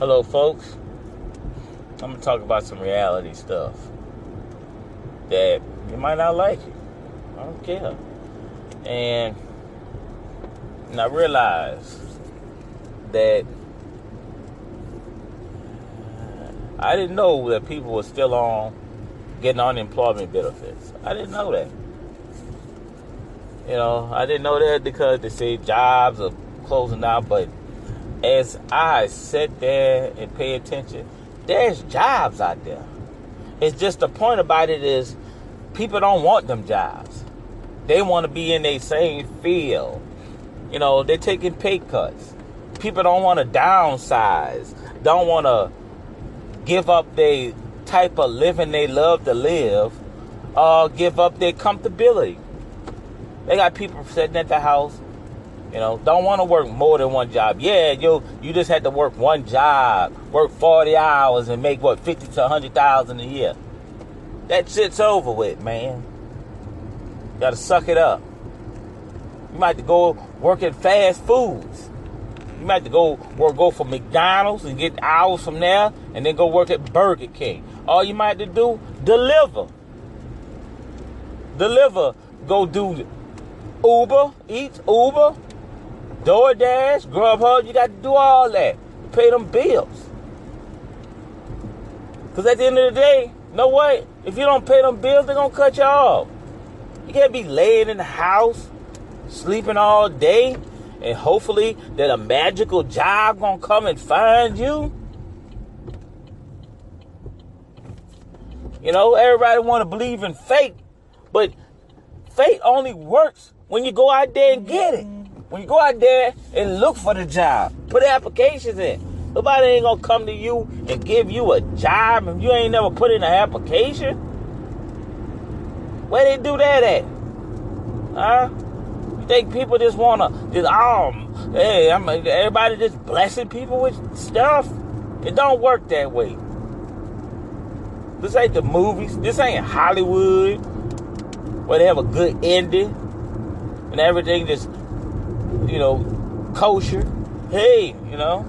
Hello, folks. I'm going to talk about some reality stuff that you might not like it. I don't care. And I realized that I didn't know that people were still on getting unemployment benefits. I didn't know that. You know, I didn't know that because they say jobs are closing out, but as I sit there and pay attention, there's jobs out there. It's just the point about it is people don't want them jobs. They want to be in their same field. You know, they're taking pay cuts. People don't want to downsize. Don't want to give up their type of living they love to live or give up their comfortability. They got people sitting at the house. You know, don't want to work more than one job. Yeah, you just had to work one job, work 40 hours and make, what, $50,000 to $100,000 a year. That shit's over with, man. You got to suck it up. You might have to go work at fast foods. You might have to go for McDonald's and get hours from there and then go work at Burger King. All you might have to do, deliver. Go do Uber Eats, Uber, DoorDash, Grubhub. You got to do all that. Pay them bills. Because at the end of the day, no way. If you don't pay them bills, they're going to cut you off. You can't be laying in the house, sleeping all day, and hopefully that a magical job going to come and find you. You know, everybody want to believe in fate, but fate only works when you go out there and get it. When you go out there and look for the job, put applications in. Nobody ain't gonna come to you and give you a job if you ain't never put in an application. Where they do that at? Huh? You think people just wanna everybody just blessing people with stuff? It don't work that way. This ain't the movies. This ain't Hollywood, where they have a good ending and everything just, you know, kosher. Hey, you know.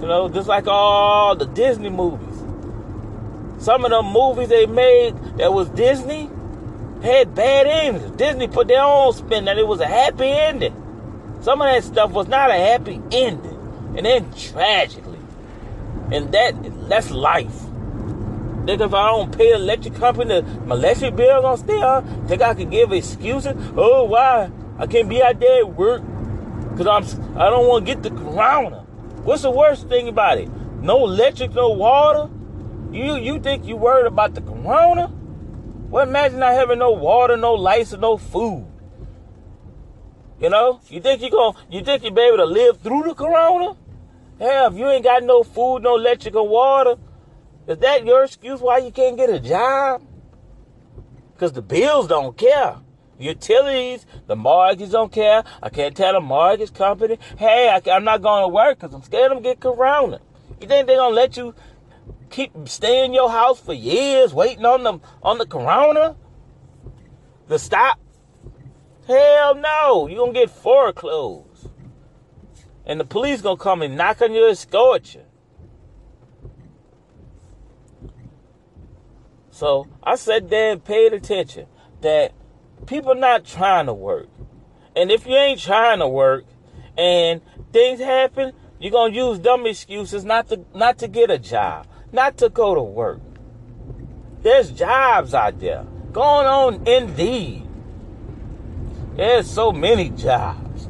You know, just like all the Disney movies. Some of the movies they made that was Disney had bad endings. Disney put their own spin that it was a happy ending. Some of that stuff was not a happy ending. And then tragically. And that's life. Nigga, if I don't pay electric company, my electric bill gonna stay on. Think I could give excuses? Oh, why? I can't be out there at work because I don't want to get the corona. What's the worst thing about it? No electric, no water? You think you worried about the corona? Well, imagine not having no water, no lights, and no food. You know? You think you'll be able to live through the corona? Hell, if you ain't got no food, no electric, or water, is that your excuse why you can't get a job? Because the bills don't care. Utilities, the mortgage don't care. I can't tell a mortgage company, hey, I'm not going to work because I'm scared I'm going to get corona. You think they're going to let you keep stay in your house for years waiting on the corona to stop? Hell no. You're going to get foreclosed. And the police going to come and knock on you and escort you. So I sat there and paid attention that people not trying to work. And if you ain't trying to work and things happen, you're going to use dumb excuses not to get a job, not to go to work. There's jobs out there going on Indeed. There's so many jobs.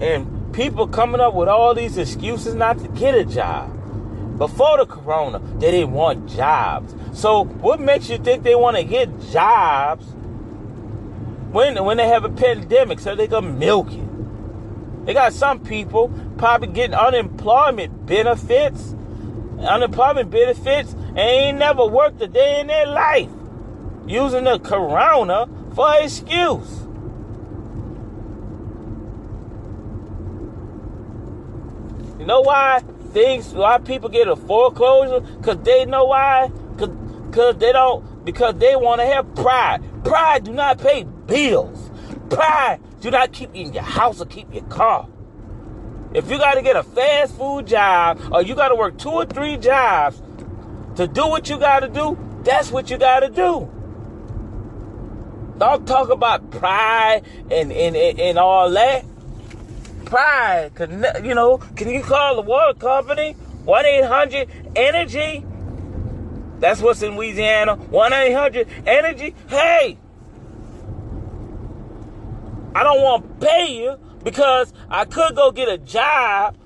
And people coming up with all these excuses not to get a job. Before the corona, they didn't want jobs. So what makes you think they want to get jobs when they have a pandemic so they can milk it? They got some people probably getting unemployment benefits, and ain't never worked a day in their life, using the corona for an excuse. You know why? Why people get a foreclosure? Because they know why? Because they want to have pride. Pride do not pay bills. Pride do not keep you in your house or keep your car. If you got to get a fast food job or you got to work 2 or 3 jobs to do what you got to do, that's what you got to do. Don't talk about pride and all that. Pride, you know, can you call the water company? 1-800-ENERGY. That's what's in Louisiana. 1-800-ENERGY. Hey, I don't want to pay you because I could go get a job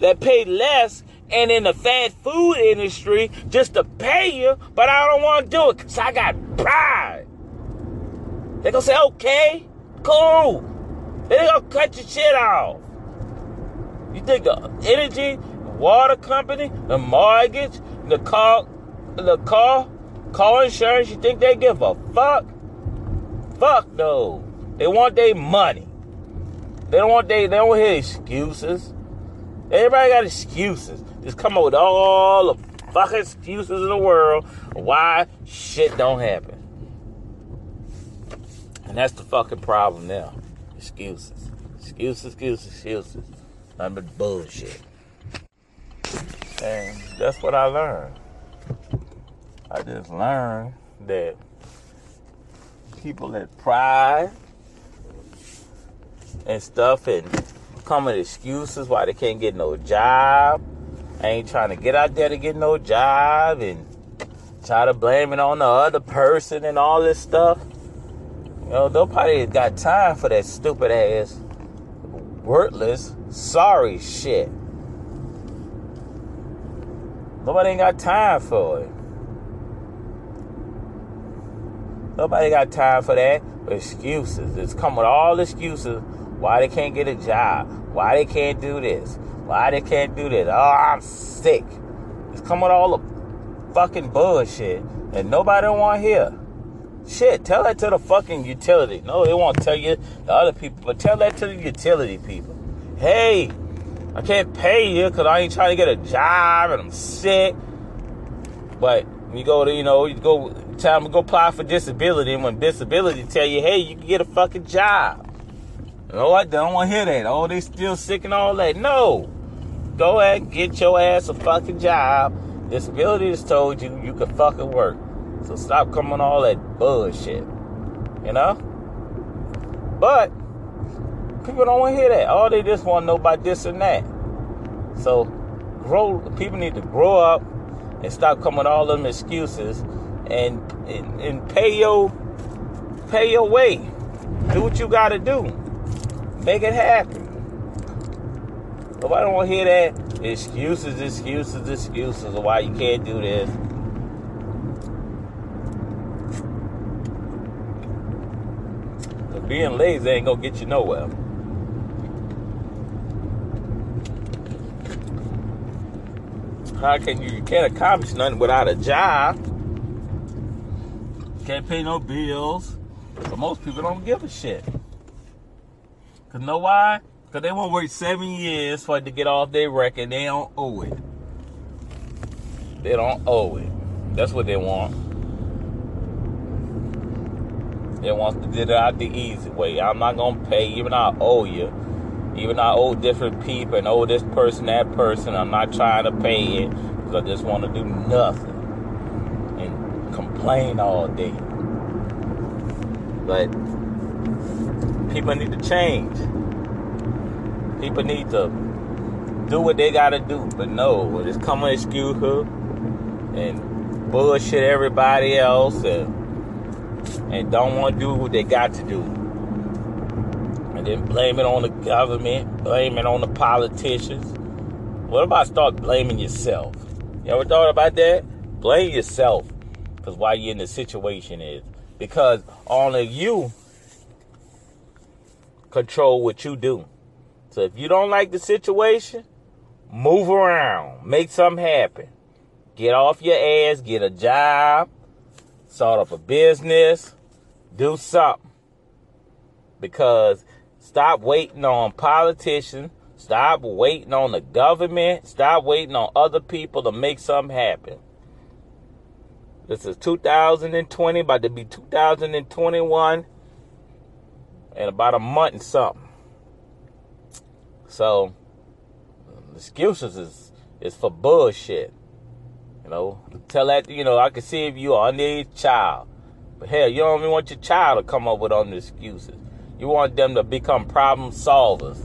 that paid less and in the fast food industry just to pay you, but I don't want to do it because I got pride. They're going to say, okay, cool. They're going to cut your shit off. You think the energy, water company, the mortgage, the car insurance, you think they give a fuck? Fuck no. They want their money. They don't hear excuses. Everybody got excuses. Just come up with all the fucking excuses in the world why shit don't happen. And that's the fucking problem now. Excuses. Excuses. Nothing but bullshit. And that's what I learned. I just learned that people that pride and stuff and come with excuses why they can't get no job. I ain't trying to get out there to get no job and try to blame it on the other person and all this stuff. You know, nobody got time for that stupid ass, worthless, sorry shit. Nobody ain't got time for it. Nobody got time for that. Excuses. It's come with all the excuses why they can't get a job, why they can't do this, why they can't do this. Oh, I'm sick. It's come with all the fucking bullshit and nobody don't want to hear. Shit, tell that to the fucking utility. No, they won't tell you the other people, but tell that to the utility people. Hey, I can't pay you because I ain't trying to get a job and I'm sick. But you go to, you know, you go tell them to go apply for disability, and when disability tell you, hey, you can get a fucking job. No, I don't want to hear that. Oh, they still sick and all that. No. Go ahead and get your ass a fucking job. Disability has told you you can fucking work. So stop coming all that bullshit, you know? But people don't want to hear that. All they just want to know about this and that. So people need to grow up and stop coming all them excuses and pay your way. Do what you got to do. Make it happen. But I don't want to hear that excuses of why you can't do this. Being lazy ain't gonna get you nowhere. You can't accomplish nothing without a job. Can't pay no bills. But most people don't give a shit. 'Cause know why? 'Cause they won't work 7 years for it to get off their record. They don't owe it. That's what they want. They want to get it out the easy way. I'm not going to pay. Even I owe you. Even I owe different people and owe this person, that person. I'm not trying to pay it because I just want to do nothing and complain all day. But people need to change. People need to do what they got to do. But no, just come and excuse her and bullshit everybody else and don't want to do what they got to do. And then blame it on the government, blame it on the politicians. What about start blaming yourself? You ever thought about that? Blame yourself because why you're in the situation is. Because only you control what you do. So if you don't like the situation, move around. Make something happen. Get off your ass, get a job. Start up a business. Do something. Because stop waiting on politicians. Stop waiting on the government. Stop waiting on other people to make something happen. This is 2020, about to be 2021. in about a month and something. So excuses is for bullshit. You know, tell that, you know, I can see if you are underage child. But hell, you don't even want your child to come up with on the excuses. You want them to become problem solvers,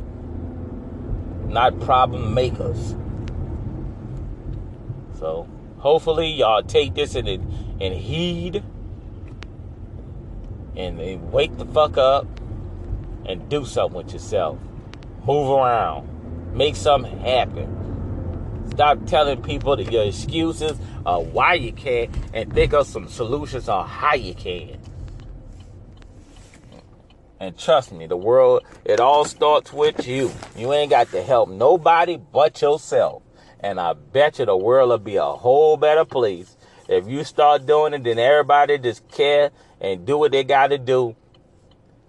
not problem makers. So hopefully y'all take this and heed and wake the fuck up and do something with yourself. Move around. Make something happen. Stop telling people that your excuses are why you can't and think of some solutions on how you can. And trust me, the world, it all starts with you. You ain't got to help nobody but yourself. And I bet you the world will be a whole better place if you start doing it. Then everybody just care and do what they got to do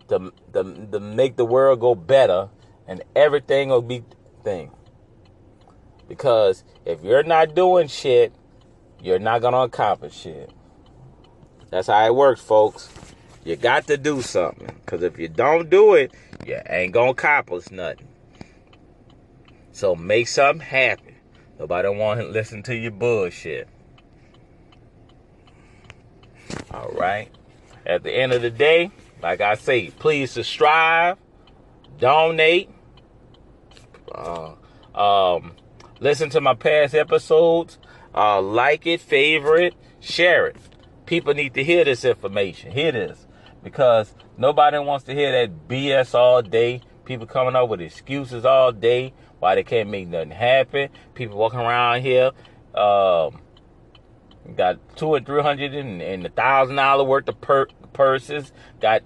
to make the world go better. And everything will be thing. Because if you're not doing shit, you're not going to accomplish shit. That's how it works, folks. You got to do something. Because if you don't do it, you ain't going to accomplish nothing. So make something happen. Nobody want to listen to your bullshit. All right. At the end of the day, like I say, please subscribe, donate, listen to my past episodes, like it, favor it, share it. People need to hear this information. Hear this, because nobody wants to hear that BS all day. People coming up with excuses all day why they can't make nothing happen. People walking around here, got $200 or $300 and $1,000 worth of purses. Got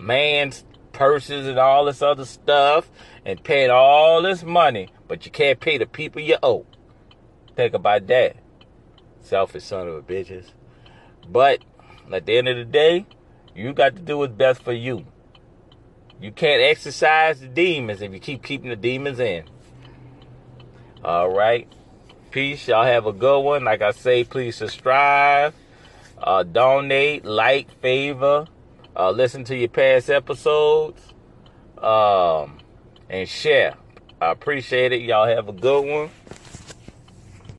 man's purses and all this other stuff, and paying all this money, but you can't pay the people you owe. Think about that. Selfish son of a bitches. But at the end of the day, you got to do what's best for you. You can't exercise the demons if you keep keeping the demons in. All right. Peace. Y'all have a good one. Like I say, please subscribe, donate, like, favor, listen to your past episodes, and share. I appreciate it. Y'all have a good one.